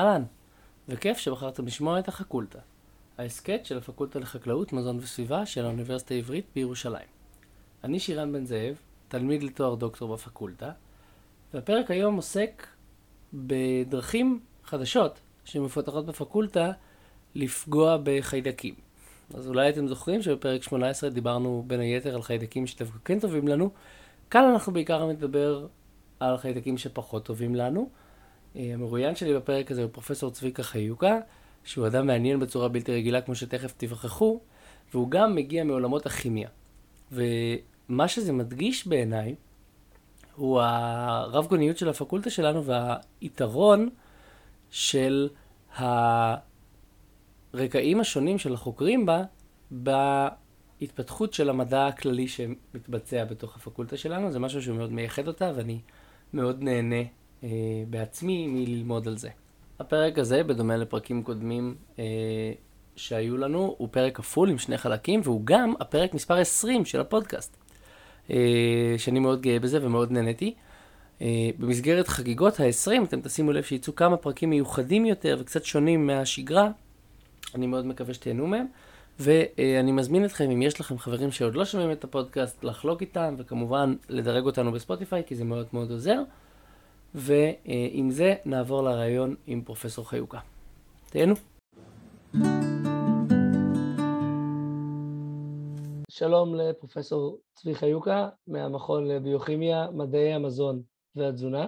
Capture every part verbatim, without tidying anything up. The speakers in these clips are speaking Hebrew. אהלן, וכיף שבחרתם לשמוע את החקולטה, ההסכת של הפקולטה לחקלאות, מזון וסביבה של האוניברסיטה העברית בירושלים. אני שירן בן זאב, תלמיד לתואר דוקטור בפקולטה, והפרק היום עוסק בדרכים חדשות שמפותחות בפקולטה לפגוע בחיידקים. אז אולי אתם זוכרים שבפרק שמונה עשרה דיברנו בין היתר על חיידקים שדווקא כן טובים לנו, כאן אנחנו בעיקר מתדבר על חיידקים שפחות טובים לנו. המרואיין שלי בפרק הזה הוא פרופסור צביקה חיוקה, שהוא אדם מעניין בצורה בלתי רגילה כמו שתכף תבחכו, והוא גם מגיע מעולמות הכימיה. ומה שזה מדגיש בעיניי הוא הרב גוניות של הפקולטה שלנו והיתרון של הרקעים השונים של החוקרים בה בהתפתחות של המדע הכללי שמתבצע בתוך הפקולטה שלנו. זה משהו שהוא מאוד מייחד אותה ואני מאוד נהנה אה, בעצמי מללמוד על זה. הפרק הזה, בדומה לפרקים קודמים אה, שהיו לנו, הוא פרק כפול עם שני חלקים, והוא גם הפרק מספר עשרים של הפודקאסט, אה, שאני מאוד גאה בזה ומאוד נהניתי. אה, במסגרת חגיגות ה-עשרים, אתם תשימו לב שיצאו כמה פרקים מיוחדים יותר וקצת שונים מהשגרה, אני מאוד מקווה שתהנו מהם, ואני מזמין אתכם, אם יש לכם חברים שעוד לא שומעים את הפודקאסט, לחלוק איתם, וכמובן לדרג אותנו בספוטיפיי, כי זה מאוד מאוד עוזר. ועם זה נעבור לרעיון עם פרופסור חיוקה. תהנו. שלום לפרופסור צבי חיוקה, מהמכון לביוכימיה, מדעי המזון והתזונה.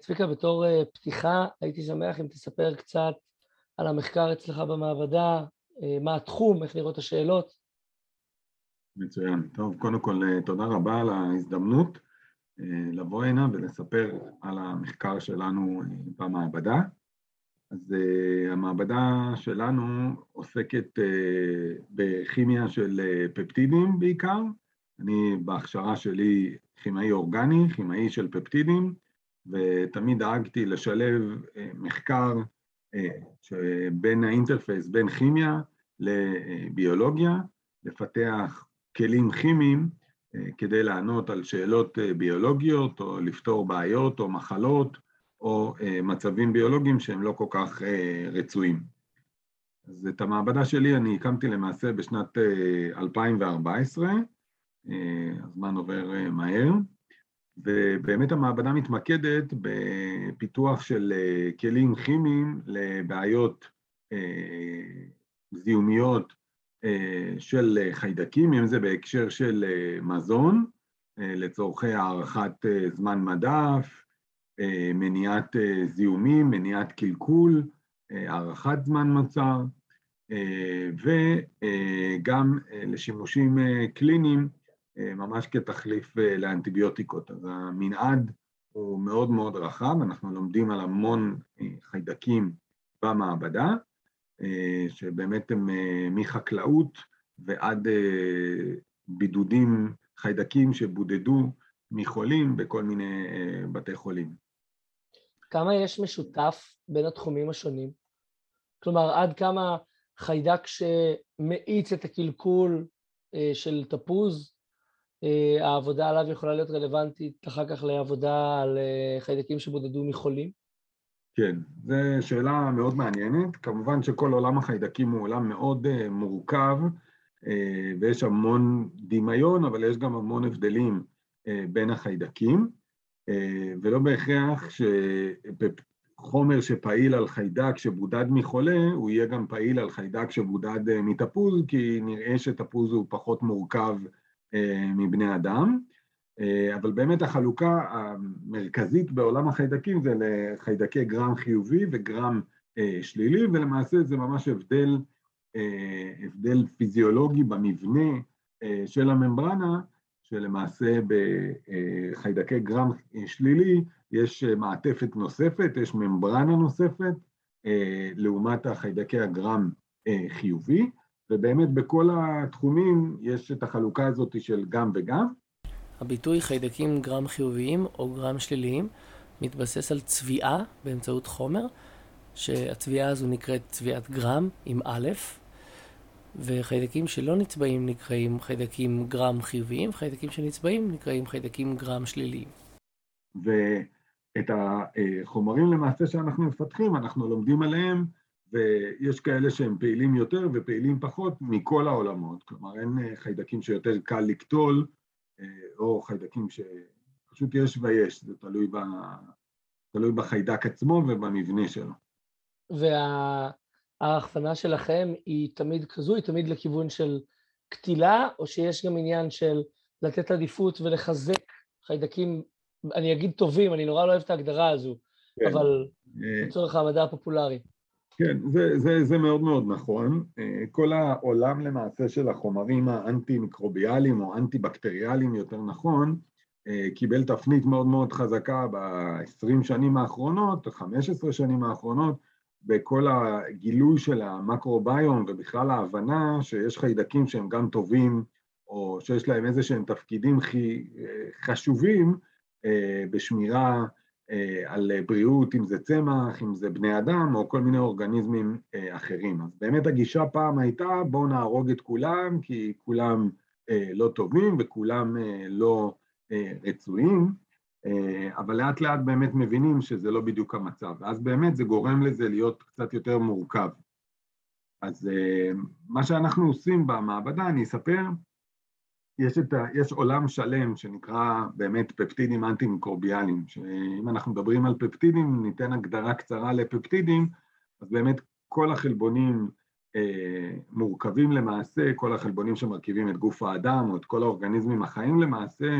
צביקה, בתור פתיחה, הייתי שמח אם תספר קצת על המחקר אצלך במעבדה, מה התחום, איך נראות השאלות. מצוין. טוב, קודם כל תודה רבה על ההזדמנות לבוא הנה ולספר על המחקר שלנו במעבדה. אז המעבדה שלנו עוסקת בכימיה של פפטידים בעיקר. אני בהכשרה שלי כימאי אורגני, כימאי של פפטידים, ותמיד דאגתי לשלב מחקר שבין האינטרפייס, בין כימיה לביולוגיה, לפתח כלים כימיים כדי לענות על שאלות ביולוגיות, או לפתור בעיות, או מחלות, או מצבים ביולוגיים שהם לא כל כך רצויים. אז את המעבדה שלי אני הקמתי למעשה בשנת אלפיים וארבע עשרה, הזמן עובר מהר, ובאמת המעבדה מתמקדת בפיתוח של כלים כימיים לבעיות זיהומיות של חיידקים, אם זה בהקשר של מזון, לצורכי הערכת זמן מדף, מניעת זיהומים, מניעת קלקול, הערכת זמן מצר, וגם לשימושים קליניים, ממש כתחליף לאנטיביוטיקות. אז המנעד הוא מאוד מאוד רחב, אנחנו לומדים על המון חיידקים במעבדה, שבאמת הם מחקלאות ועד בידודים, חיידקים שבודדו מחולים בכל מיני בתי חולים. כמה יש משותף בין התחומים השונים? כלומר, עד כמה חיידק שמאיץ את הקלקול של תפוז, העבודה עליו יכולה להיות רלוונטית אחר כך לעבודה על חיידקים שבודדו מחולים? כן, זו שאלה מאוד מעניינת. כמובן שכל עולם החיידקים הוא עולם מאוד מורכב, ויש המון דמיון, אבל יש גם המון הבדלים בין החיידקים, ולא בהכרח שחומר שפעיל על חיידק שבודד מחולה, הוא יהיה גם פעיל על חיידק שבודד מתפוז, כי נראה שתפוז הוא פחות מורכב מבני אדם. אבל באמת החלוקה המרכזית בעולם החיידקים זה לחיידקי גרם חיובי וגרם שלילי, ולמעשה זה ממש הבדל, הבדל פיזיולוגי במבנה של הממברנה, שלמעשה בחיידקי גרם שלילי יש מעטפת נוספת, יש ממברנה נוספת, לעומת החיידקי הגרם חיובי, ובאמת בכל התחומים יש את החלוקה הזאת של גם וגם. הביטוי חיידקים גרם חיוביים או גרם שליליים מתבסס על צביעה באמצעות חומר, שהצביעה הזו נקראת צביעת גרם עם א', וחיידקים שלא נצבעים נקראים חיידקים גרם חיוביים, חיידקים שנצבעים נקראים חיידקים גרם שליליים. את החומרים למעשה שאנחנו מפתחים, אנחנו לומדים עליהם, ויש כאלה שהם פעילים יותר ופעילים פחות מכל העולמות, כלומר אין חיידקים שיותר קל לקטול, או חיידקים שפשוט יש ויש, זה תלוי, ב... תלוי בחיידק עצמו ובמבנה שלו. וההכוונה שלכם היא תמיד כזו, היא תמיד לכיוון של קטילה, או שיש גם עניין של לתת עדיפות ולחזק חיידקים, אני אגיד טובים, אני נורא לא אוהב את ההגדרה הזו, כן. אבל בצורך המדע הפופולרי. כן, זה, זה, זה מאוד מאוד נכון. כל העולם למעשה של החומרים האנטי-מיקרוביאליים או אנטי-בקטריאליים יותר נכון, קיבל תפנית מאוד מאוד חזקה ב-עשרים שנים האחרונות, חמש עשרה שנים האחרונות, בכל הגילוי של המקרוביום ובכלל ההבנה שיש חיידקים שהם גם טובים, או שיש להם איזה שהם תפקידים חשובים בשמירה על בריאות, אם זה צמח, אם זה בני אדם, או כל מיני אורגניזמים אחרים. אז באמת הגישה פעם הייתה, בואו נהרוג את כולם, כי כולם לא טובים וכולם לא רצויים, אבל לאט לאט באמת מבינים שזה לא בדיוק המצב, ואז באמת זה גורם לזה להיות קצת יותר מורכב. אז מה שאנחנו עושים במעבדה, אני אספר, יש, את ה, יש עולם שלם שנקרא באמת פפטידים אנטי-מיקרוביאליים, שאם אנחנו מדברים על פפטידים, ניתן הגדרה קצרה לפפטידים, אז באמת כל החלבונים אה, מורכבים למעשה, כל החלבונים שמרכיבים את גוף האדם או את כל האורגניזמים החיים למעשה,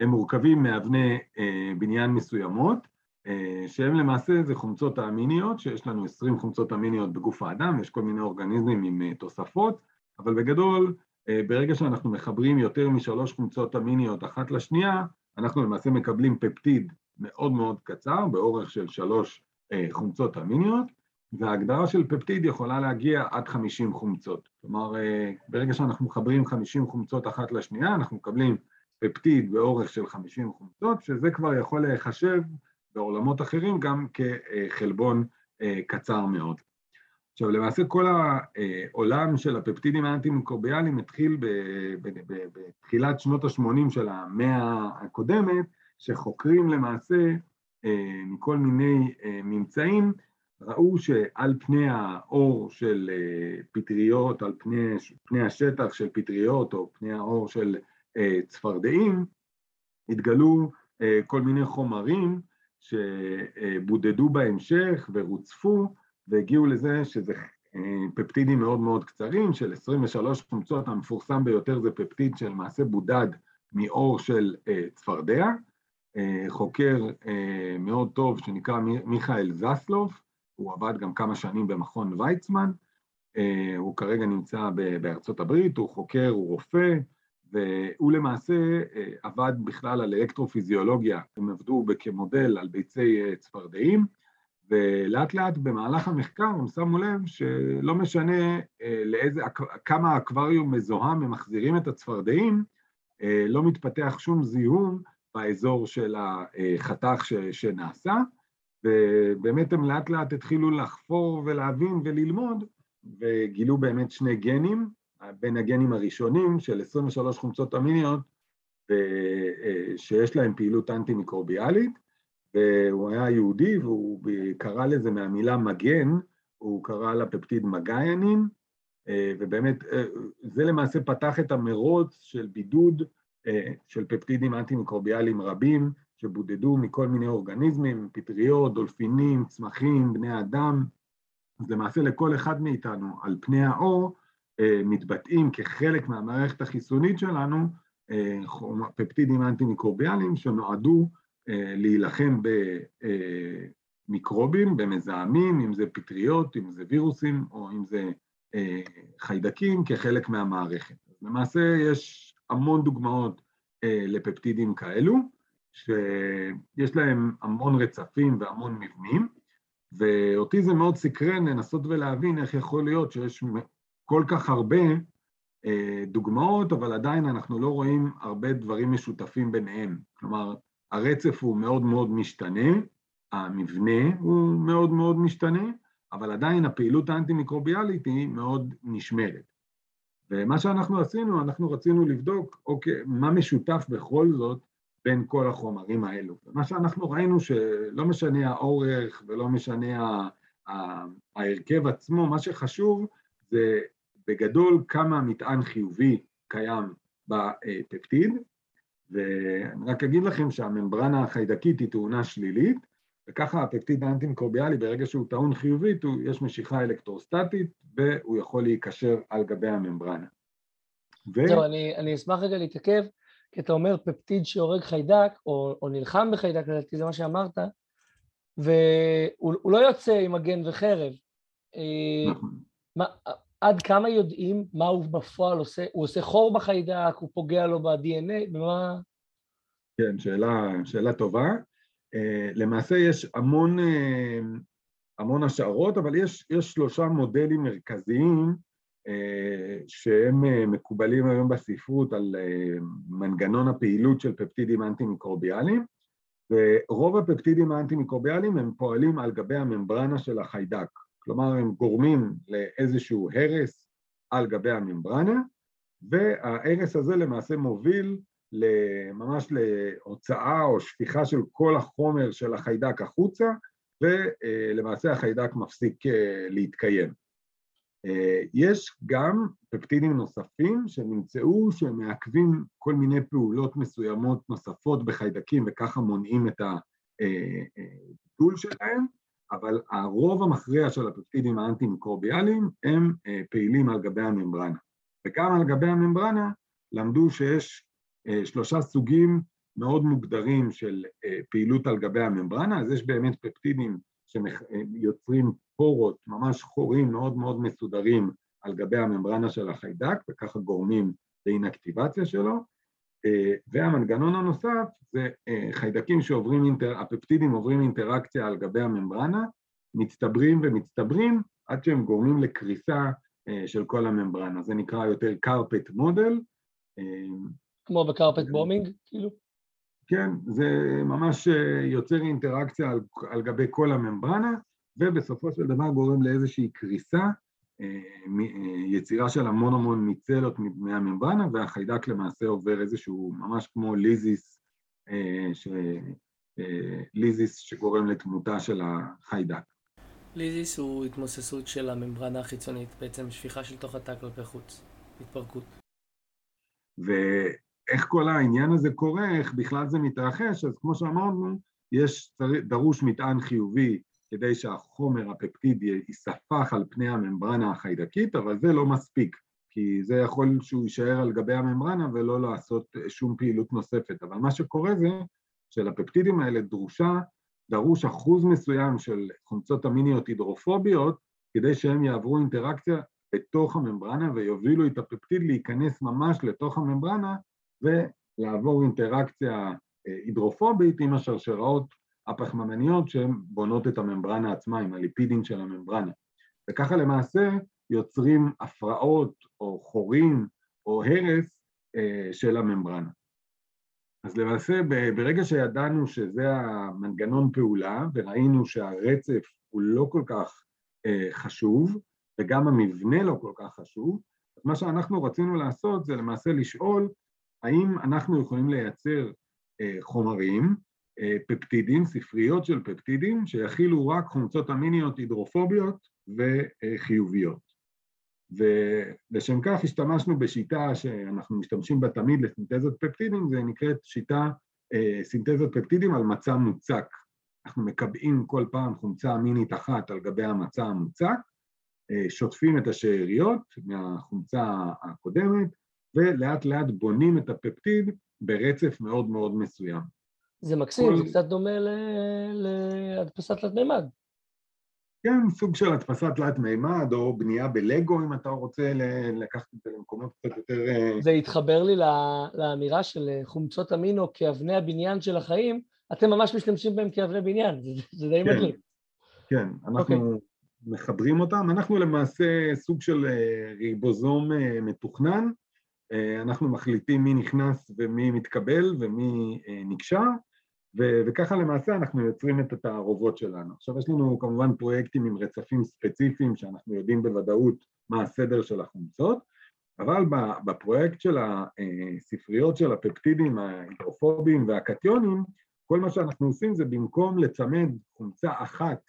הם מורכבים מאבני אה, בניין מסוימות, אה, שהם למעשה זה חומצות אמיניות, שיש לנו עשרים חומצות אמיניות בגוף האדם, יש כל מיני אורגניזמים עם אה, תוספות, אבל בגדול, ברגע שאנחנו מחברים יותר משלוש חומצות אמיניות אחת לשנייה, אנחנו למעשה מקבלים פפטיד מאוד מאוד קצר, באורך של שלוש חומצות אמיניות, וההגדרה של פפטיד יכולה להגיע עד חמישים חומצות. כלומר, ברגע שאנחנו מחברים חמישים חומצות אחת לשנייה, אנחנו מקבלים פפטיד באורך של חמישים חומצות, שזה כבר יכול להיחשב בעולמות אחרים גם כחלבון קצר מאוד. עכשיו, למעשה כל העולם של הפפטידים האנטי-מיקרוביאליים התחיל בתחילת שנות ה-שמונים של המאה הקודמת, שחוקרים למעשה מכל מיני ממצאים, ראו שעל פני האור של פטריות, על פני, פני השטח של פטריות או פני האור של צפרדעים, התגלו כל מיני חומרים שבודדו בהמשך ורוצפו, והגיעו לזה שזה פפטידים מאוד מאוד קצרים, של עשרים ושלוש חומצות, המפורסם ביותר זה פפטיד שלמעשה בודד מאור של צפרדע, חוקר מאוד טוב שנקרא מיכאל זאסלוף, הוא עבד גם כמה שנים במכון ויצמן, הוא כרגע נמצא בארצות הברית, הוא חוקר, הוא רופא, והוא למעשה עבד בכלל על אלקטרופיזיולוגיה, הם עבדו כמודל על ביצי צפרדעים, ולאט לאט במהלך המחקר הם שמו לב שלא משנה לאיזה, כמה האקווריום מזוהם הם מחזירים את הצפרדעים, לא מתפתח שום זיהום באזור של החתך ש, שנעשה, ובאמת הם לאט לאט התחילו לחפור ולהבין וללמוד, וגילו באמת שני גנים, בין הגנים הראשונים של עשרים ושלוש חומצות אמיניות, שיש להם פעילות אנטי-מיקרוביאלית, והוא היה יהודי והוא קרא לזה מהמילה מגן, הוא קרא לפפטיד מגיינים, ובאמת זה למעשה פתח את המרוץ של בידוד של פפטידים אנטי-מיקרוביאליים רבים, שבודדו מכל מיני אורגניזמים, פטריות, דולפינים, צמחים, בני אדם, אז למעשה לכל אחד מאיתנו על פני האור מתבטאים כחלק מהמערכת החיסונית שלנו, פפטידים אנטי-מיקרוביאליים שנועדו, להילחם במיקרובים, במזהמים, אם זה פטריות, אם זה וירוסים, או אם זה חיידקים, כחלק מהמערכת. למעשה יש המון דוגמאות לפפטידים כאלו, שיש להם המון רצפים והמון מבנים, ואותי זה מאוד סקרן לנסות ולהבין איך יכול להיות שיש כל כך הרבה דוגמאות, אבל עדיין אנחנו לא רואים הרבה דברים משותפים ביניהם. כלומר, הרצף הוא מאוד מאוד משתנה, המבנה הוא מאוד מאוד משתנה, אבל עדיין הפעילות האנטי-מיקרוביאלית היא מאוד נשמרת. ומה שאנחנו עשינו, אנחנו רצינו לבדוק, אוקיי, מה משותף בכל זאת בין כל החומרים האלו. מה שאנחנו ראינו שלא משנה האורך ולא משנה ההרכב עצמו, מה שחשוב זה בגדול כמה מטען חיובי קיים בפפטיד, ואני רק אגיד לכם שהממברנה החיידקית היא טעונה שלילית, וככה הפפטיד האנטי-מיקרוביאלי ברגע שהוא טעון חיובית, יש משיכה אלקטרוסטטית והוא יכול להיקשר על גבי הממברנה. זהו, אני אשמח רגע להתעכב, כי אתה אומר פפטיד שהורג חיידק, או נלחם בחיידק, כי זה מה שאמרת, והוא לא יוצא עם מגן וחרב. עד כמה יודעים מה הוא בפועל עושה? הוא עושה חור בחיידק, הוא פוגע לו ב-די אן איי, במה? כן, שאלה טובה. למעשה יש המון השערות, אבל יש שלושה מודלים מרכזיים, שהם מקובלים היום בספרות על מנגנון הפעילות של פפטידים אנטי-מיקרוביאליים, ורוב הפפטידים האנטי-מיקרוביאליים הם פועלים על גבי הממברנה של החיידק, כלומר הם גורמים לאיזשהו הרס על גבי הממברנה, וההרס הזה למעשה מוביל ממש להוצאה או שפיכה של כל החומר של החיידק החוצה, ולמעשה החיידק מפסיק להתקיים. יש גם פפטידים נוספים שנמצאו שמעכבים כל מיני פעולות מסוימות נוספות בחיידקים וככה מונעים את הגידול שלהם, אבל הרוב המכריע של הפפטידים האנטי-מיקרוביאליים הם פעילים על גבי הממברנה. וגם על גבי הממברנה למדו שיש שלושה סוגים מאוד מוגדרים של פעילות על גבי הממברנה, אז יש באמת פפטידים שיוצרים פורות, ממש חורים מאוד מאוד מסודרים על גבי הממברנה של החיידק, וככה גורמים לאינאקטיבציה שלו, והמנגנון הנוסף זה חיידקים שעוברים, אינטר... הפפטידים עוברים אינטראקציה על גבי הממברנה, מצטברים ומצטברים עד שהם גורמים לקריסה של כל הממברנה, זה נקרא יותר קרפט מודל. כמו בקרפט בומינג, כאילו? כן, זה ממש יוצר אינטראקציה על, על גבי כל הממברנה, ובסופו של דבר גורם לאיזושהי קריסה, יצירה של המון המון מיצלות מהממברנה, והחיידק למעשה עובר איזשהו ממש כמו ליזיס, ש... ליזיס שגורם לתמותה של החיידק. ליזיס הוא התמוססות של הממברנה החיצונית, בעצם שפיכה של תוך התא כלפי חוץ, התפרקות. ואיך כל העניין הזה קורה, איך בכלל זה מתרחש, אז כמו שאמרנו, יש דרוש מטען חיובי, כדי שהחומר הפפטיד ייספח על פני הממברנה החיידקית, אבל זה לא מספיק, כי זה יכול שהוא יישאר על גבי הממברנה ולא לעשות שום פעילות נוספת. אבל מה שקורה זה שלפפטידים האלה דרושה, דרוש אחוז מסוים של חומצות אמיניות הידרופוביות, כדי שהם יעברו אינטראקציה בתוך הממברנה ויובילו את הפפטיד להיכנס ממש לתוך הממברנה ולעבור אינטראקציה הידרופובית עם השרשראות, הפחממניות שהן בונות את הממברנה עצמה, עם הליפידים של הממברנה. וככה למעשה יוצרים הפרעות או חורים או הרס אה, של הממברנה. אז למעשה ברגע שידענו שזה המנגנון פעולה, וראינו שהרצף הוא לא כל כך אה, חשוב, וגם המבנה לא כל כך חשוב, אז מה שאנחנו רצינו לעשות זה למעשה לשאול, האם אנחנו יכולים לייצר אה, חומרים, פפטידים, ספריות של פפטידים, שיכילו רק חומצות אמיניות הידרופוביות וחיוביות. ולשם כך השתמשנו בשיטה שאנחנו משתמשים בה תמיד לסינתזת פפטידים, זה נקראת שיטה סינתזת פפטידים על מצע מוצק. אנחנו מקבעים כל פעם חומצה אמינית אחת על גבי המצע המוצק, שוטפים את השאריות מהחומצה הקודמת, ולאט לאט בונים את הפפטיד ברצף מאוד מאוד מסוים. זה מקסים, זה קצת דומה להדפסת תלת מימד. כן, סוג של הדפסת תלת מימד, או בנייה בלגו, אם אתה רוצה לקחת את זה למקומות קצת יותר... זה התחבר לי לאמירה של חומצות אמינו כאבני הבניין של החיים, אתם ממש משתמשים בהם כאבני בניין, זה די מדהים. כן, אנחנו מחברים אותם, אנחנו למעשה סוג של ריבוזום מתוכנן, אנחנו מחליטים מי נכנס ומי מתקבל ומי נקשר, וככה למעשה אנחנו יוצרים את התערובות שלנו. עכשיו יש לנו כמובן פרויקטים עם רצפים ספציפיים שאנחנו יודעים בוודאות מה הסדר של החומצות, אבל בפרויקט של הספריות של הפפטידים, ההידרופובים והקטיונים, כל מה שאנחנו עושים זה במקום לצמד חומצה אחת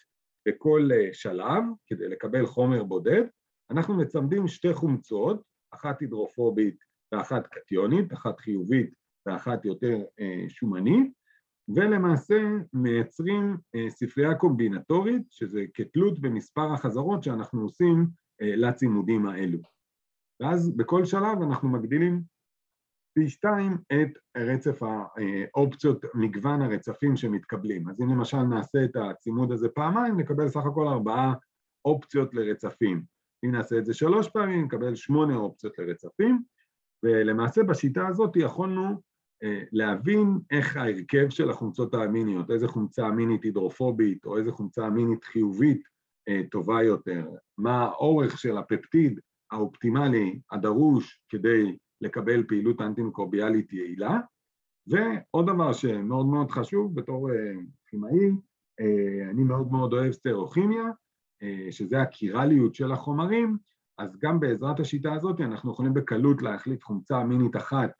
בכל שלב, כדי לקבל חומר בודד, אנחנו מצמדים שתי חומצות, אחת הידרופובית ואחת קטיונית, אחת חיובית ואחת יותר שומנית, ולמעשה מייצרים ספרייה קומבינטורית, שזה כתלות במספר החזרות שאנחנו עושים לצימודים האלו. ואז בכל שלב אנחנו מגדילים פי שתיים את רצף האופציות, מגוון הרצפים שמתקבלים. אז אם למשל נעשה את הצימוד הזה פעמיים, נקבל סך הכל ארבעה אופציות לרצפים. אם נעשה את זה שלוש פעמים, נקבל שמונה אופציות לרצפים, ולמעשה בשיטה הזאת יכולנו להבין איך ההרכב של החומצות האמיניות, איזה חומצה אמינית הידרופובית או איזה חומצה אמינית חיובית טובה יותר, מה האורך של הפפטיד האופטימלי הדרוש כדי לקבל פעילות אנטי-מיקרוביאלית יעילה. ועוד דבר שמאוד מאוד חשוב בתור כימאי, אני מאוד מאוד אוהב סטריאוכימיה, שזה הקירליות של החומרים, אז גם בעזרת השיטה הזאת אנחנו יכולים בקלות להחליף חומצה אמינית אחת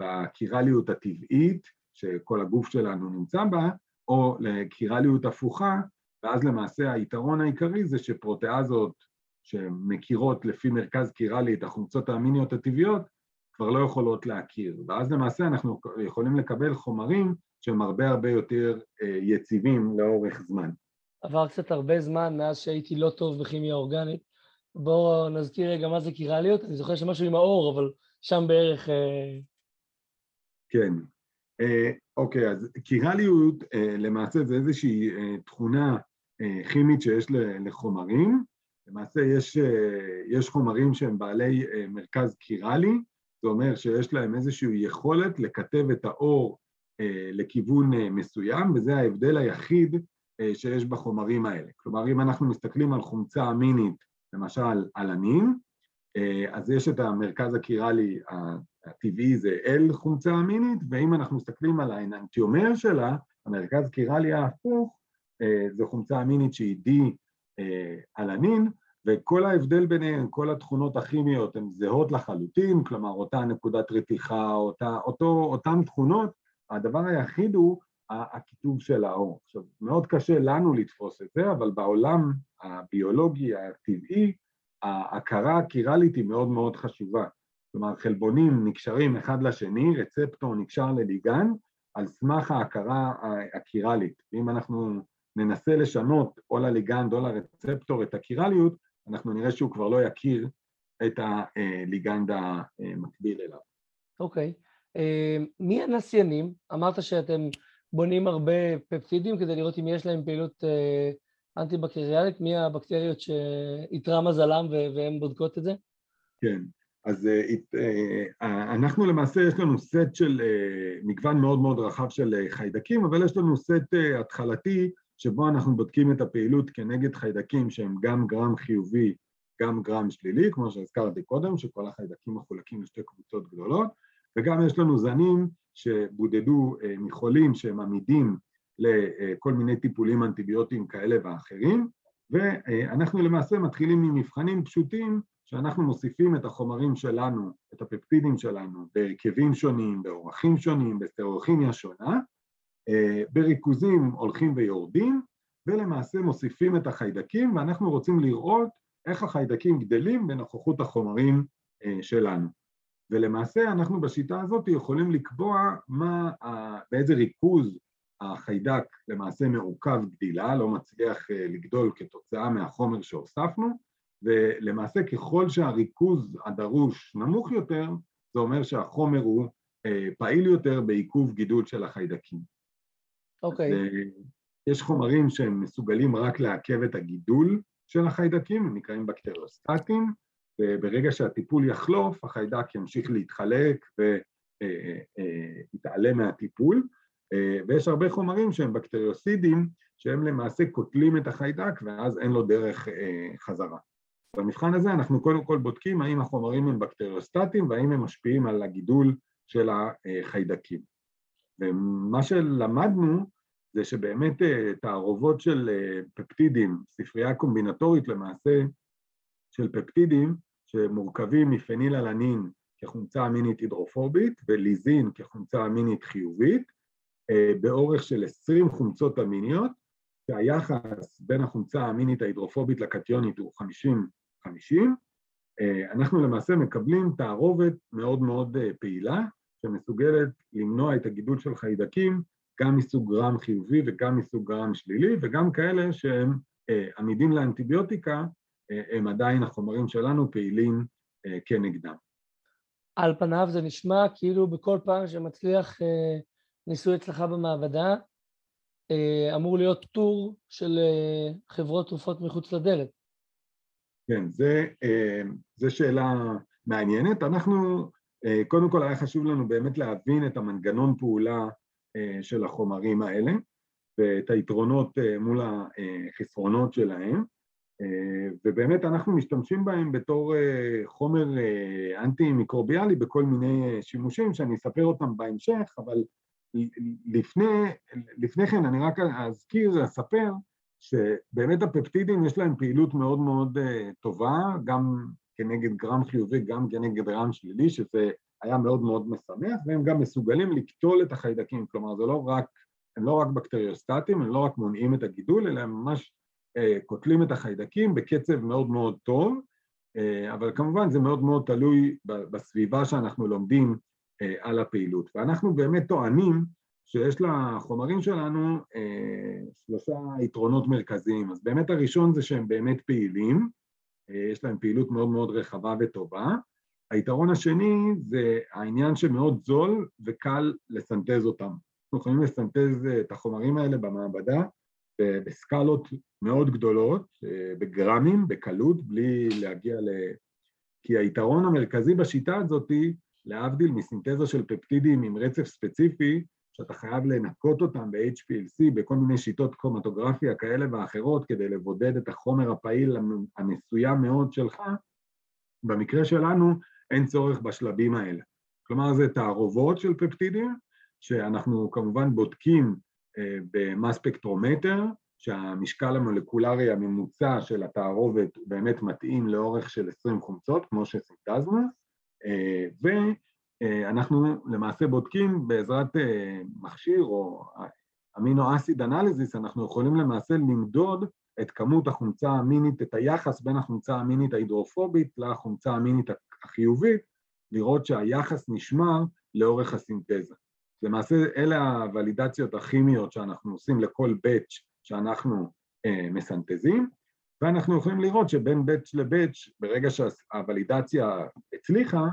בקירליות הטבעית שכל הגוף שלנו נמצא בה, או לקירליות הפוכה, ואז למעשה היתרון העיקרי זה שפרוטאזות שמכירות לפי מרכז קירלי את החומצות האמיניות הטבעיות כבר לא יכולות להכיר, ואז למעשה אנחנו יכולים לקבל חומרים שהם הרבה הרבה יותר יציבים לאורך זמן. עבר קצת הרבה זמן מאז שהייתי לא טוב בכימיה אורגנית, בואו נזכיר רגע מה זה קירליות, אני זוכר שמשהו עם האור, אבל שם בערך... כן, אוקיי, אז קירליות למעשה זה איזושהי תכונה כימית שיש לחומרים, למעשה יש, יש חומרים שהם בעלי מרכז קירלי, זה אומר שיש להם איזושהי יכולת לקטב את האור לכיוון מסוים, וזה ההבדל היחיד שיש בחומרים האלה. כלומר, אם אנחנו מסתכלים על חומצה אמינית, למשל אלנין, אז יש את המרכז הקירלי הטבעי זה אל חומצה אמינית, ואם אנחנו מסתכלים על האננטיומר שלה, המרכז קירלי ההפוך, זו חומצה אמינית שהיא די אלנין, וכל ההבדל ביניהן, כל התכונות הכימיות הן זהות לחלוטין, כלומר אותה נקודת רתיחה, אותה, אותו, אותן תכונות, הדבר היחיד הוא הכיתוב של האור. עכשיו, מאוד קשה לנו לתפוס את זה, אבל בעולם הביולוגי הטבעי, ההכרה הקירלית היא מאוד מאוד חשובה. כלומר, חלבונים נקשרים אחד לשני, רצפטור נקשר לליגן, על סמך ההכרה הקירלית. ואם אנחנו ננסה לשנות או לליגן או לרצפטור את הקירליות, אנחנו נראה שהוא כבר לא יכיר את הליגן המקביל אליו. אוקיי. מי הנסיינים? אמרת שאתם בונים הרבה פפטידים כדי לראות אם יש להם פעילות... אנטי-בקטריאלית, מי הבקטריות שיתרע מזלם והן בודקות את זה? כן, אז אנחנו למעשה, יש לנו סט של מגוון מאוד מאוד רחב של חיידקים, אבל יש לנו סט התחלתי שבו אנחנו בודקים את הפעילות כנגד חיידקים שהם גם גרם חיובי, גם גרם שלילי, כמו שהזכרתי קודם, שכל החיידקים מחולקים לשתי קבוצות גדולות, וגם יש לנו זנים שבודדו מחולים שהם עמידים לכל מיני טיפולים אנטיביוטיים כאלה ואחרים, ואנחנו למעשה מתחילים ממבחנים פשוטים שאנחנו מוסיפים את החומרים שלנו, את הפפטידים שלנו, בהרכבים שונים, באורכים שונים, בסטריאוכימיה שונה, בריכוזים הולכים ויורדים, ולמעשה מוסיפים את החיידקים, ואנחנו רוצים לראות איך החיידקים גדלים בנוכחות החומרים שלנו. ולמעשה אנחנו בשיטה הזאת יכולים לקבוע מה, באיזה ריכוז החיידק למעשה מעוכב גדילה, לא מצליח לגדול כתוצאה מהחומר שהוספנו, ולמעשה ככל שהריכוז הדרוש נמוך יותר, זה אומר שהחומר הוא פעיל יותר בעיכוב גידול של החיידקים. אוקיי. Okay. יש חומרים שהם מסוגלים רק לעכב את הגידול של החיידקים, הם נקראים בקטריוסטטים, וברגע שהטיפול יחלוף, החיידק ימשיך להתחלק ויתעלה מהטיפול, ויש הרבה חומרים שהם בקטריוסידים, שהם למעשה קוטלים את החיידק, ואז אין לו דרך חזרה. במבחן הזה אנחנו קודם כל בודקים האם החומרים הם בקטריוסטטים, והאם הם משפיעים על הגידול של החיידקים. ומה שלמדנו זה שבאמת תערובות של פפטידים, ספרייה קומבינטורית למעשה של פפטידים, שמורכבים מפנילאלנין כחומצה אמינית הידרופובית וליזין כחומצה אמינית חיובית, באורך של עשרים חומצות אמיניות, שהיחס בין החומצה האמינית ההידרופובית לקטיונית הוא חמישים חמישים, אנחנו למעשה מקבלים תערובת מאוד מאוד פעילה, שמסוגלת למנוע את הגידול של חיידקים, גם מסוג גרם חיובי וגם מסוג גרם שלילי, וגם כאלה שהם עמידים לאנטיביוטיקה, הם עדיין החומרים שלנו פעילים כנגדם. על פניו זה נשמע כאילו בכל פעם שמצליח ניסוי אצלך במעבדה, אמור להיות טור של חברות תרופות מחוץ לדלת. כן, זה, זה שאלה מעניינת. אנחנו, קודם כל היה חשוב לנו באמת להבין את המנגנון פעולה של החומרים האלה, ואת היתרונות מול החסרונות שלהם, ובאמת אנחנו משתמשים בהם בתור חומר אנטי-מיקרוביאלי בכל מיני שימושים שאני אספר אותם בהמשך, אבל לפני, לפני כן אני רק אזכיר, אספר, שבאמת הפפטידים יש להם פעילות מאוד מאוד טובה, גם כנגד גרם חיובי, גם כנגד גרם שלילי, שזה היה מאוד מאוד משמח, והם גם מסוגלים לקטול את החיידקים, כלומר זה לא רק, הם לא רק בקטריוסטטים, הם לא רק מונעים את הגידול, אלא הם ממש אה, קוטלים את החיידקים בקצב מאוד מאוד טוב, אה, אבל כמובן זה מאוד מאוד תלוי בסביבה שאנחנו לומדים אה, על הפעילות, ואנחנו באמת טוענים שיש לחומרים שלנו אה, שלושה יתרונות מרכזיים, אז באמת הראשון זה שהם באמת פעילים, אה, יש להם פעילות מאוד מאוד רחבה וטובה, היתרון השני זה העניין שמאוד זול וקל לסנטז אותם. אנחנו יכולים לסנטז את החומרים האלה במעבדה בסקלות מאוד גדולות, בגרמים, בקלות, בלי להגיע ל... כי היתרון המרכזי בשיטה הזאת היא להבדיל מסינתזה של פפטידים עם רצף ספציפי, שאתה חייב לנקות אותם ב-H P L C, בכל מיני שיטות קרומטוגרפיה כאלה ואחרות, כדי לבודד את החומר הפעיל המסוים מאוד שלך. במקרה שלנו, אין צורך בשלבים האלה. כלומר, זה תערובות של פפטידים, שאנחנו כמובן בודקים אה, במס ספקטרומטר, שהמשקל המולקולרי הממוצע של התערובת באמת מתאים לאורך של עשרים חומצות, כמו שסינתזנו, אה, ואנחנו למעשה בודקים בעזרת אה, מכשיר או אמינו-אסיד אנליזיס, אנחנו יכולים למעשה למדוד את כמות החומצה האמינית, את היחס בין החומצה האמינית ההידרופובית לחומצה האמינית החיובית, לראות שהיחס נשמר לאורך הסינתזה. למעשה אלה הוולידציות הכימיות שאנחנו עושים לכל בטש שאנחנו אה, מסנתזים, ואנחנו יכולים לראות שבין בטש לבטש, ברגע שהוולידציה הצליחה,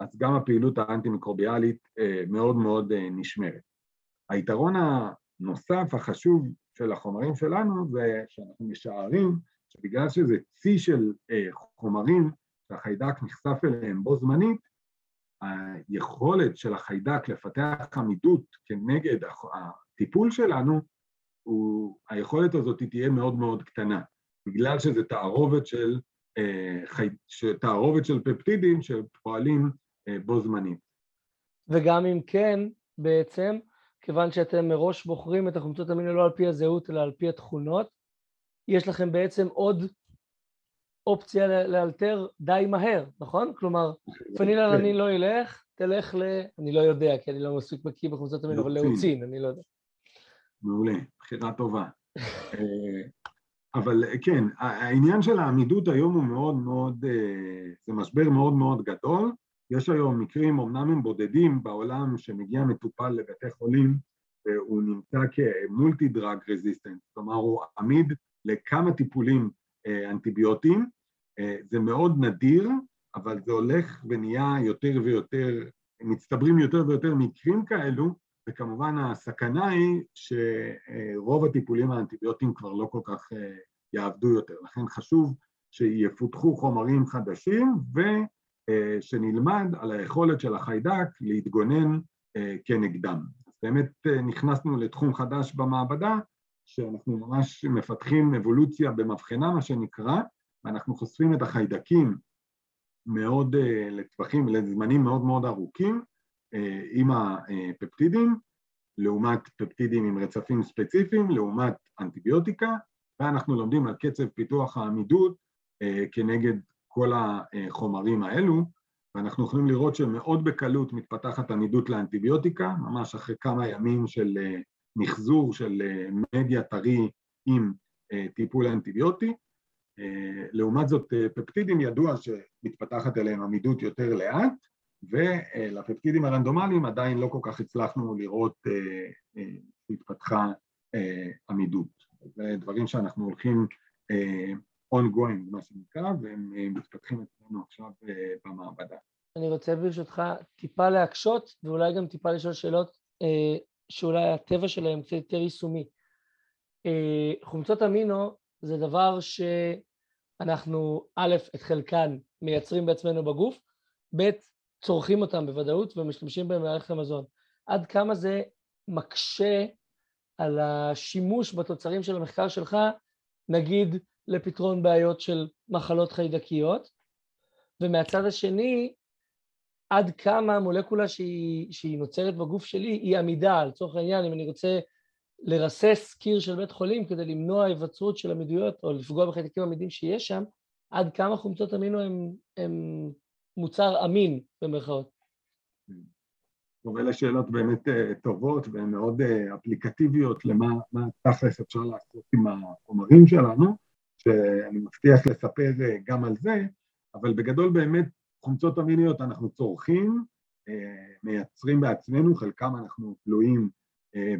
אז גם הפעילות האנטי-מיקרוביאלית אה, מאוד מאוד אה, נשמרת. היתרון הנוסף החשוב של החומרים שלנו, זה שאנחנו משערים שבגלל שזה צי של חומרים שהחיידק נחשף אליהם בו זמנית, היכולת של החיידק לפתח עמידות כנגד הטיפול שלנו, היכולת הזאת תהיה מאוד מאוד קטנה, בגלל שזה תערובת של, תערובת של פפטידים שפועלים בו זמנית. וגם אם כן, בעצם, כיוון שאתם מראש בוחרים את החומצות האמינו לא על פי הזהות, אלא על פי התכונות, יש לכם בעצם עוד אופציה לאלתר די מהר, נכון? כלומר, פנילאלנין לא ילך, תלך ל... אני לא יודע, כי אני לא מספיק בקיא בחומצות האמינו, אבל לאוצין, אני לא יודע. מעולה, בחירה טובה. אבל כן, העניין של העמידות היום הוא מאוד מאוד, זה משבר מאוד מאוד גדול, יש היום מקרים, אמנם הם בודדים בעולם שמגיע מטופל לבתי חולים, והוא נמצא כמולטי דרג רזיסטנט, כלומר הוא עמיד לכמה טיפולים אנטיביוטיים, זה מאוד נדיר, אבל זה הולך ונהיה יותר ויותר, מצטברים יותר ויותר מקרים כאלו, וכמובן הסכנה היא שרוב הטיפולים האנטיביוטיים כבר לא כל כך יעבדו יותר, לכן חשוב שיפותחו חומרים חדשים, ו... שנלמד על היכולת של החיידק להתגונן כנגדם. אז באמת נכנסנו לתחום חדש במעבדה, שאנחנו ממש מפתחים אבולוציה במבחנה, מה שנקרא, ואנחנו חושפים את החיידקים מאוד לטווחים, לזמנים מאוד מאוד ארוכים, עם הפפטידים, לעומת פפטידים עם רצפים ספציפיים, לעומת אנטיביוטיקה, ואנחנו לומדים על קצב פיתוח העמידות כנגד כל החומרים האלו, ואנחנו יכולים לראות שמאוד בקלות מתפתחת עמידות לאנטיביוטיקה, ממש אחרי כמה ימים של מחזור של מדיה טרי עם טיפול אנטיביוטי. לעומת זאת, פפטידים ידוע שמתפתחת אליהם עמידות יותר לאט, ולפפטידים הרנדומליים עדיין לא כל כך הצלחנו לראות שהתפתחה עמידות. זה דברים שאנחנו הולכים ongoing, מה שנקרא, והם מתפתחים אצלנו עכשיו במעבדה. אני רוצה ברשותך טיפה להקשות, ואולי גם טיפה לשאול שאלות שאולי הטבע שלהם קצת יותר יישומי. חומצות אמינו זה דבר שאנחנו א', את חלקן מייצרים בעצמנו בגוף, ב', צורכים אותם בוודאות ומשתמשים בהם במערכת המזון. עד כמה זה מקשה על השימוש בתוצרים של המחקר שלך, נגיד לפתרון בעיות של מחלות חיידקיות, ומהצד השני, עד כמה המולקולה שהיא, שהיא נוצרת בגוף שלי היא עמידה. לצורך העניין, אם אני רוצה לרסס קיר של בית חולים כדי למנוע היווצרות של עמידויות או לפגוע בחיידקים עמידים שיש שם, עד כמה חומצות אמינו הם, הם מוצר אמין במרכאות. ואלה שאלות באמת טובות והן מאוד אפליקטיביות למה תכלס אפשר לעשות עם החומרים שלנו, שאני מבטיח לספר גם על זה, אבל בגדול באמת חומצות אמיניות אנחנו צורכים, מייצרים בעצמנו, חלקם אנחנו תלויים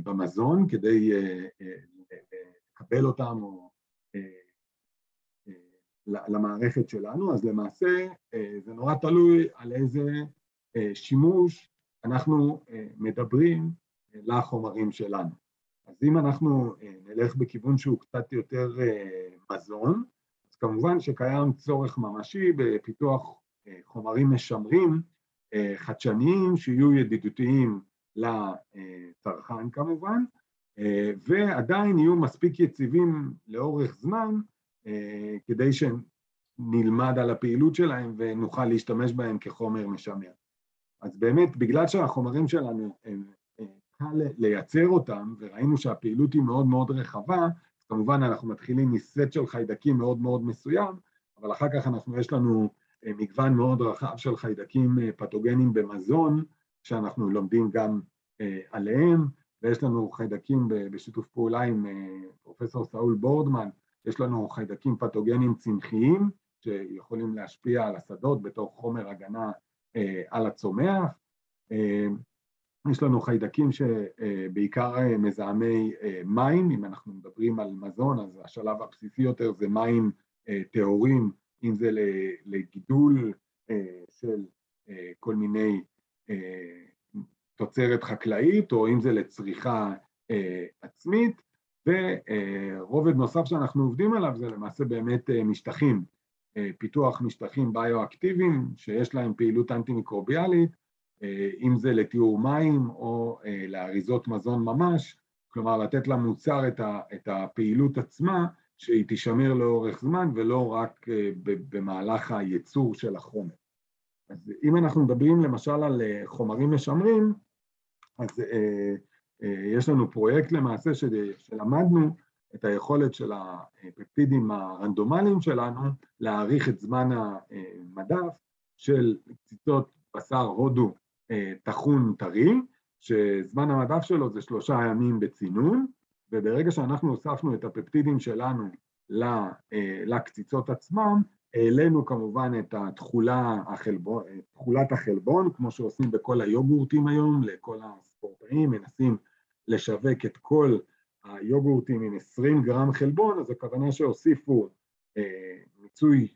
במזון כדי לקבל אותם למערכת שלנו, אז למעשה זה נורא תלוי על איזה שימוש אנחנו מדברים לחומרים שלנו. אז אם אנחנו נלך בכיוון שהוא קצת יותר מזון, אז כמובן שקיים צורך ממשי בפיתוח חומרים משמרים חדשניים שיהיו ידידותיים לצרכן כמובן, ועדיין יהיו מספיק יציבים לאורך זמן כדי שנלמד על הפעילות שלהם ונוכל להשתמש בהם כחומר משמר. אז באמת, בגלל שהחומרים שלנו הם קל לייצר אותם, וראינו שהפעילות היא מאוד מאוד רחבה, כמובן אנחנו מתחילים מסט של חיידקים מאוד מאוד מסוים, אבל אחר כך אנחנו, יש לנו מגוון מאוד רחב של חיידקים פתוגנים במזון, שאנחנו לומדים גם עליהם, ויש לנו חיידקים בשיתוף פעולה עם פרופסור סאול בורדמן, יש לנו חיידקים פתוגנים צמחיים, שיכולים להשפיע על השדות בתור חומר הגנה, על הצומח. יש לנו חיידקים שבעיקר מזהמי מים, אם אנחנו מדברים על מזון, אז השלב הבסיסי יותר זה מים טהורים, אם זה לגידול של כל מיני תוצרת חקלאית, או אם זה לצריכה עצמית, ורובד נוסף שאנחנו עובדים עליו זה למעשה באמת משטחים, פיתוח משטחים ביואקטיביים שיש להם פעילות אנטי-מיקרוביאלית, אם זה לתיאור מים או לאריזות מזון ממש, כלומר לתת למוצר את הפעילות עצמה שהיא תשמר לאורך זמן ולא רק במהלך הייצור של החומר. אז אם אנחנו מדברים למשל על חומרים משמרים, אז יש לנו פרויקט למעשה שלמדנו את היכולת של הפפטידים הרנדומליים שלנו להאריך את זמן המדף של קציצות בשר הודו תחון טרי, שזמן המדף שלו זה שלושה ימים בצינון, וברגע שאנחנו הוספנו את הפפטידים שלנו לקציצות עצמם, העלינו כמובן את התחולה החלבון, תחולת החלבון, כמו שעושים בכל היוגורטים היום, לכל הספורטאים, מנסים לשווק את כל היוגורטים עם עשרים גרם חלבון, אז הכוונה שהוסיפו אה, מיצוי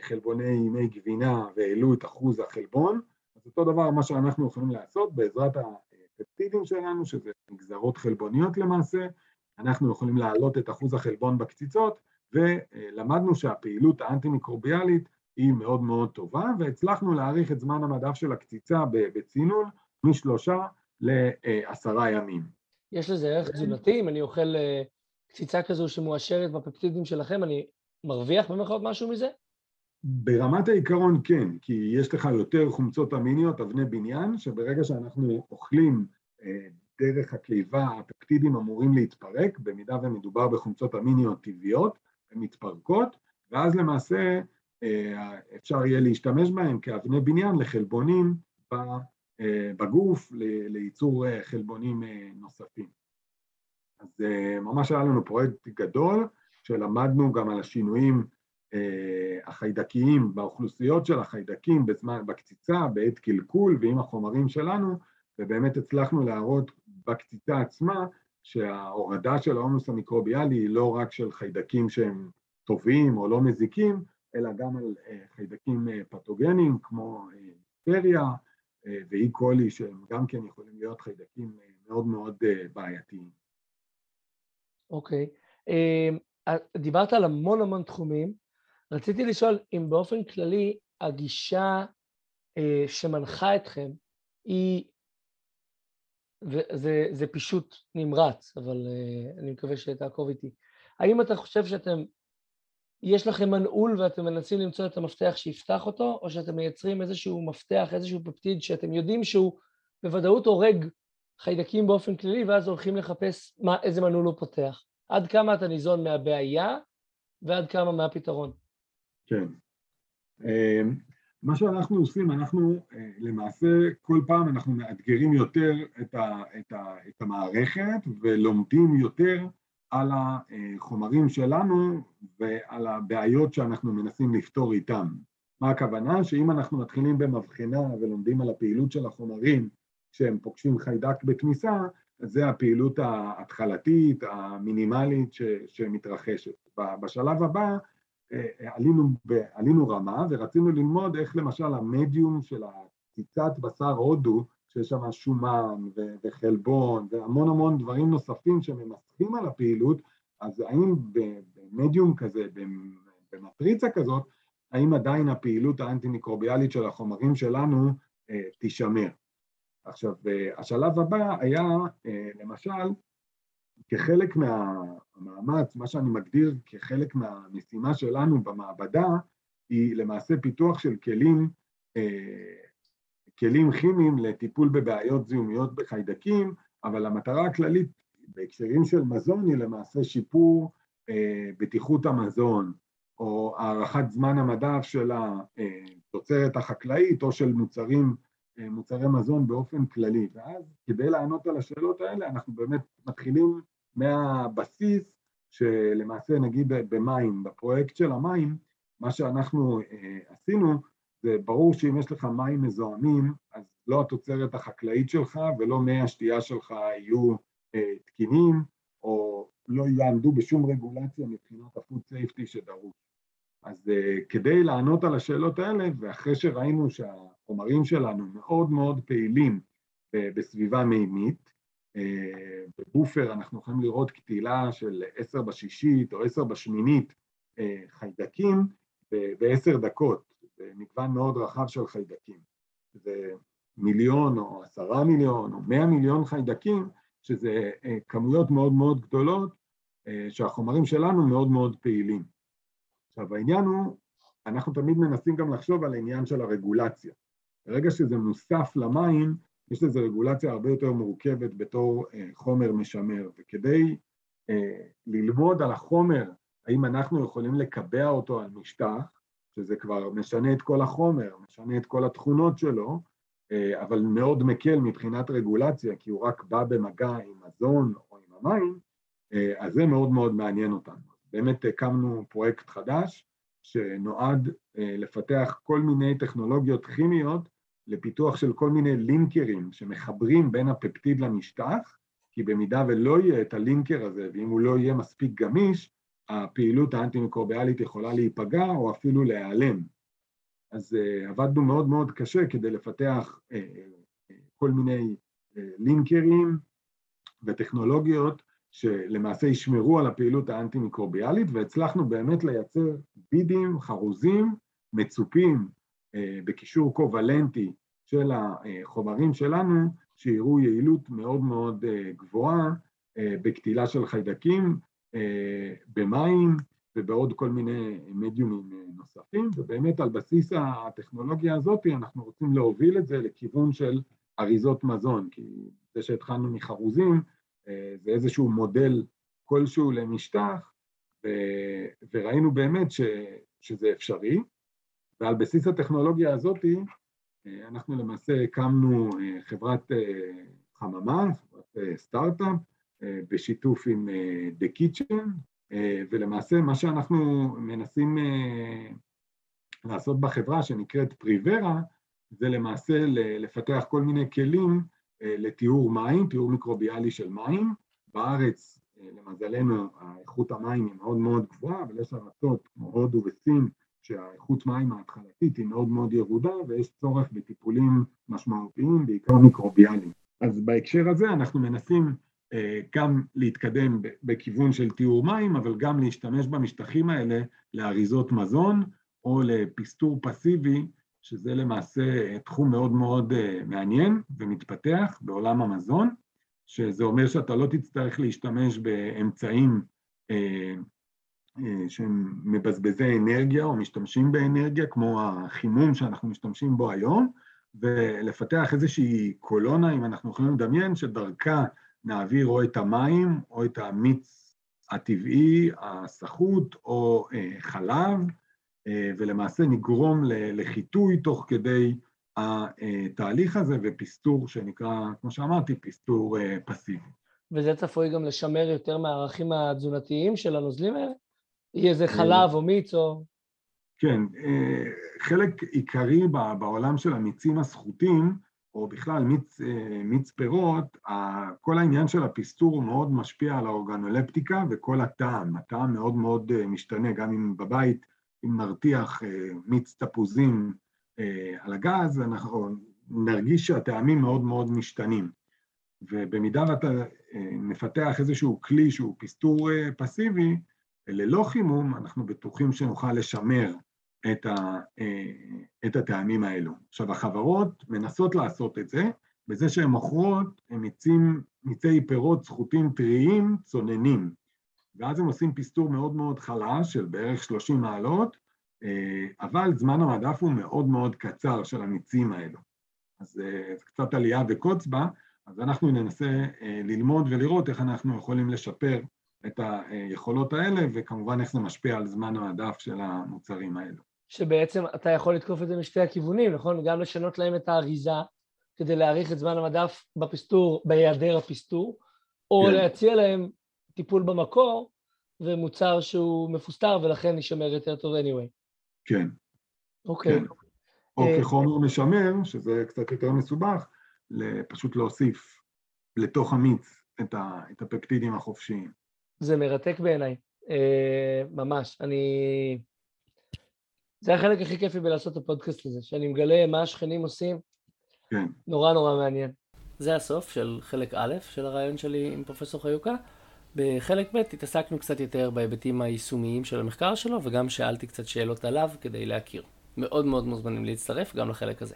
חלבוני מי גבינה והעלו את אחוז החלבון, אז אותו דבר מה שאנחנו יכולים לעשות בעזרת הפפטידים שלנו, שזה נגזרות חלבוניות למעשה, אנחנו יכולים להעלות את אחוז החלבון בקציצות, ולמדנו שהפעילות האנטי-מיקרוביאלית היא מאוד מאוד טובה, והצלחנו להאריך את זמן המדף של הקציצה בצינון משלושה לעשרה ימים. יש לזה ערך תזונתי, אם אני אוכל קציצה כזו שמואשרת בפפטידים שלכם, אני מרוויח במרכאות משהו מזה? ברמת העיקרון כן, כי יש לך יותר חומצות אמיניות, אבני בניין, שברגע שאנחנו אוכלים דרך הקיבה, הפפטידים אמורים להתפרק, במידה ומדובר בחומצות אמיניות טבעיות, הן מתפרקות, ואז למעשה אפשר יהיה להשתמש בהם כאבני בניין לחלבונים בגוף, לייצור חלבונים נוספים. אז ממש היה לנו פרויקט גדול, שלמדנו גם על השינויים החיידקיים, באוכלוסיות של החיידקים, בזמן, בקציצה, בעת קלקול ועם החומרים שלנו, ובאמת הצלחנו להראות בקציצה עצמה, שההורדה של העומס המיקרוביאלי היא לא רק של חיידקים שהם טובים או לא מזיקים, אלא גם על חיידקים פתוגנים כמו ליסטריה ואי קולי, שהם גם כן יכולים להיות חיידקים מאוד מאוד בעייתיים. אוקיי. דיברת על המון המון תחומים. רציתי לשאול אם באופן כללי הגישה שמנחה אתכם היא, וזה, זה פישוט נמרץ, אבל אני מקווה שתעקוב איתי. האם אתה חושב שאתם, יש לכם מנעול ואתם מנסים למצוא את המפתח שיפתח אותו, או שאתם מייצרים איזשהו מפתח, איזשהו פפטיד שאתם יודעים שהוא בוודאות הורג חיידקים באופן כללי, ואז הולכים לחפש מה, איזה מנעול הוא פותח? עד כמה אתה ניזון מהבעיה ועד כמה מהפתרון? כן. מה שאנחנו עושים, אנחנו למעשה כל פעם אנחנו מאתגרים יותר את, ה, את, ה, את המערכת ולומדים יותר על החומרים שלנו ועל הבעיות שאנחנו מנסים לפתור איתם. מה הכוונה? שאם אנחנו מתחילים במבחנה ולומדים על הפעילות של החומרים כשהם פוגשים חיידק בתמיסה, זה הפעילות ההתחלתית, המינימלית ש, שמתרחשת. בשלב הבא, עלינו, עלינו רמה ורצינו ללמוד איך למשל המדיום של הקציצת בשר הודו, שיש שם שומן ו- וחלבון והמון המון דברים נוספים שממסכים על הפעילות, אז האם במדיום כזה, במטריצה כזאת, האם עדיין הפעילות האנטי-מיקרוביאלית של החומרים שלנו אה, תישמר. עכשיו, השלב הבא היה אה, למשל, כחלק מהמאמץ, מה שאני מגדיר כחלק מהמשימה שלנו במעבדה, היא למעשה פיתוח של כלים, כלים כימיים לטיפול בבעיות זיהומיות בחיידקים, אבל המטרה הכללית בהקשרים של מזון היא למעשה שיפור בטיחות המזון, או הערכת זמן המדף של התוצרת החקלאית או של מוצרים מוצרי מזון באופן כללי, ואז כדי לענות על השאלות האלה, אנחנו באמת מתחילים מהבסיס, שלמעשה נגיד במים, בפרויקט של המים, מה שאנחנו אה, עשינו, זה ברור שאם יש לך מים מזוהמים, אז לא התוצרת החקלאית שלך, ולא מי השתייה שלך יהיו אה, תקינים, או לא יעמדו בשום רגולציה מבחינת ה-food safety שדרוש. אז כדי לענות על השאלות האלה, ואחרי שראינו שהחומרים שלנו מאוד מאוד פעילים בסביבה מימית, בבופר אנחנו יכולים לראות קטילה של עשר בשישית או עשר בשמינית חיידקים בעשר דקות, במגוון מאוד רחב של חיידקים. זה מיליון או עשרה מיליון או מאה מיליון חיידקים, שזה כמויות מאוד מאוד גדולות, שהחומרים שלנו מאוד מאוד פעילים. עכשיו, העניין הוא, אנחנו תמיד מנסים גם לחשוב על העניין של הרגולציה. ברגע שזה מוסף למים, יש לזה רגולציה הרבה יותר מורכבת בתור אה, חומר משמר, וכדי אה, ללמוד על החומר, האם אנחנו יכולים לקבע אותו על משטח, שזה כבר משנה את כל החומר, משנה את כל התכונות שלו, אה, אבל מאוד מקל מבחינת רגולציה, כי הוא רק בא במגע עם מזון או עם המים, אה, אז זה מאוד מאוד מעניין אותנו. באמת הקמנו פרויקט חדש שנועד לפתח כל מיני טכנולוגיות כימיות לפיתוח של כל מיני לינקרים שמחברים בין הפפטיד למשטח, כי במידה ולא יהיה את הלינקר הזה, ואם הוא לא יהיה מספיק גמיש, הפעילות האנטי-מיקרוביאלית יכולה להיפגע או אפילו להיעלם. אז עבדנו מאוד מאוד קשה כדי לפתח כל מיני לינקרים וטכנולוגיות שלמעשה ישמרו על הפעילות האנטי-מיקרוביאלית, והצלחנו באמת לייצר בידים, חרוזים, מצופים אה, בקישור קוולנטי של החומרים שלנו, שיראו יעילות מאוד מאוד אה, גבוהה אה, בקטילה של חיידקים, אה, במים ובעוד כל מיני מדיומים אה, נוספים, ובאמת על בסיס הטכנולוגיה הזאת אנחנו רוצים להוביל את זה לכיוון של אריזות מזון, כי זה שהתחלנו מחרוזים, זה איזשהו מודל כלשהו למשטח, וראינו באמת ש, שזה אפשרי, ועל בסיס הטכנולוגיה הזאת אנחנו למעשה הקמנו חברת חממה, חברת סטארט-אפ, בשיתוף עם The Kitchen, ולמעשה מה שאנחנו מנסים לעשות בחברה שנקראת Privera, זה למעשה לפתח כל מיני כלים לטיהור מים, טיהור מיקרוביאלי של מים. בארץ, למזלנו, האיכות המים היא מאוד מאוד גבוהה, אבל יש ארצות כמו הודו וסין, שהאיכות מים ההתחלתית היא מאוד מאוד ירודה, ויש צורך בטיפולים משמעותיים, בעיקר מיקרוביאליים. אז בהקשר הזה אנחנו מנסים גם להתקדם בכיוון של טיהור מים, אבל גם להשתמש במשטחים האלה לאריזות מזון, או לפסטור פסיבי, שזה למעשה תחום מאוד מאוד מעניין ומתפתח בעולם המזון, שזה אומר שאתה לא תצטרך להשתמש באמצעים שהם מבזבזי אנרגיה או משתמשים באנרגיה, כמו החימום שאנחנו משתמשים בו היום, ולפתח איזושהי קולונה, אם אנחנו יכולים לדמיין, שדרכה נעביר או את המים, או את המיץ הטבעי, הסחות, או חלב, ולמעשה נגרום לחיטוי תוך כדי התהליך הזה, ופסטור שנקרא, כמו שאמרתי, פסטור פסיבי. וזה צפוי גם לשמר יותר מהערכים התזונתיים של הנוזלים האלה? יהיה איזה חלב או מיץ או... כן, חלק עיקרי בעולם של המיצים הסחוטים, או בכלל מיץ, מיץ פירות, כל העניין של הפסטור מאוד משפיע על האורגנולפטיקה וכל הטעם. הטעם מאוד מאוד משתנה, גם אם בבית, אם נרתיח מיץ תפוזים על הגז, אנחנו נרגיש שהטעמים מאוד מאוד משתנים. ובמידה ואתה נפתח איזשהו כלי שהוא פסטור פסיבי, ללא חימום, אנחנו בטוחים שנוכל לשמר את, ה, את הטעמים האלו. עכשיו, החברות מנסות לעשות את זה, בזה שהן מוכרות, הם מיצים, מיצי פירות זכותים טריים צוננים, ואז הם עושים פסטור מאוד מאוד חלש של בערך שלושים מעלות, אבל זמן המדף הוא מאוד מאוד קצר של המיצים האלו. אז זה קצת עלייה וקוץ בה, אז אנחנו ננסה ללמוד ולראות איך אנחנו יכולים לשפר את היכולות האלה, וכמובן איך זה משפיע על זמן המדף של המוצרים האלו. שבעצם אתה יכול לתקוף את זה משתי הכיוונים, נכון? גם לשנות להם את האריזה, כדי להאריך את זמן המדף בפסטור, בהיעדר הפסטור, או כן. להציע להם טיפול במקור, ומוצר שהוא מפוסטר, ולכן נשמר יותר טוב anyway. כן. אוקיי. כן. או כחומר משמר, שזה קצת יותר מסובך, פשוט להוסיף לתוך המיץ את הפפטידים החופשיים. זה מרתק בעיניי, ממש. אני... זה החלק הכי כיפי בלעשות את הפודקאסט הזה, שאני מגלה מה השכנים עושים. כן. נורא נורא מעניין. זה הסוף של חלק א' של הרעיון שלי עם פרופסור חיוקה. בחלק ב' התעסקנו קצת יותר בהיבטים היישומיים של המחקר שלו, וגם שאלתי קצת שאלות עליו כדי להכיר. מאוד מאוד מוזמנים להצטרף גם לחלק הזה.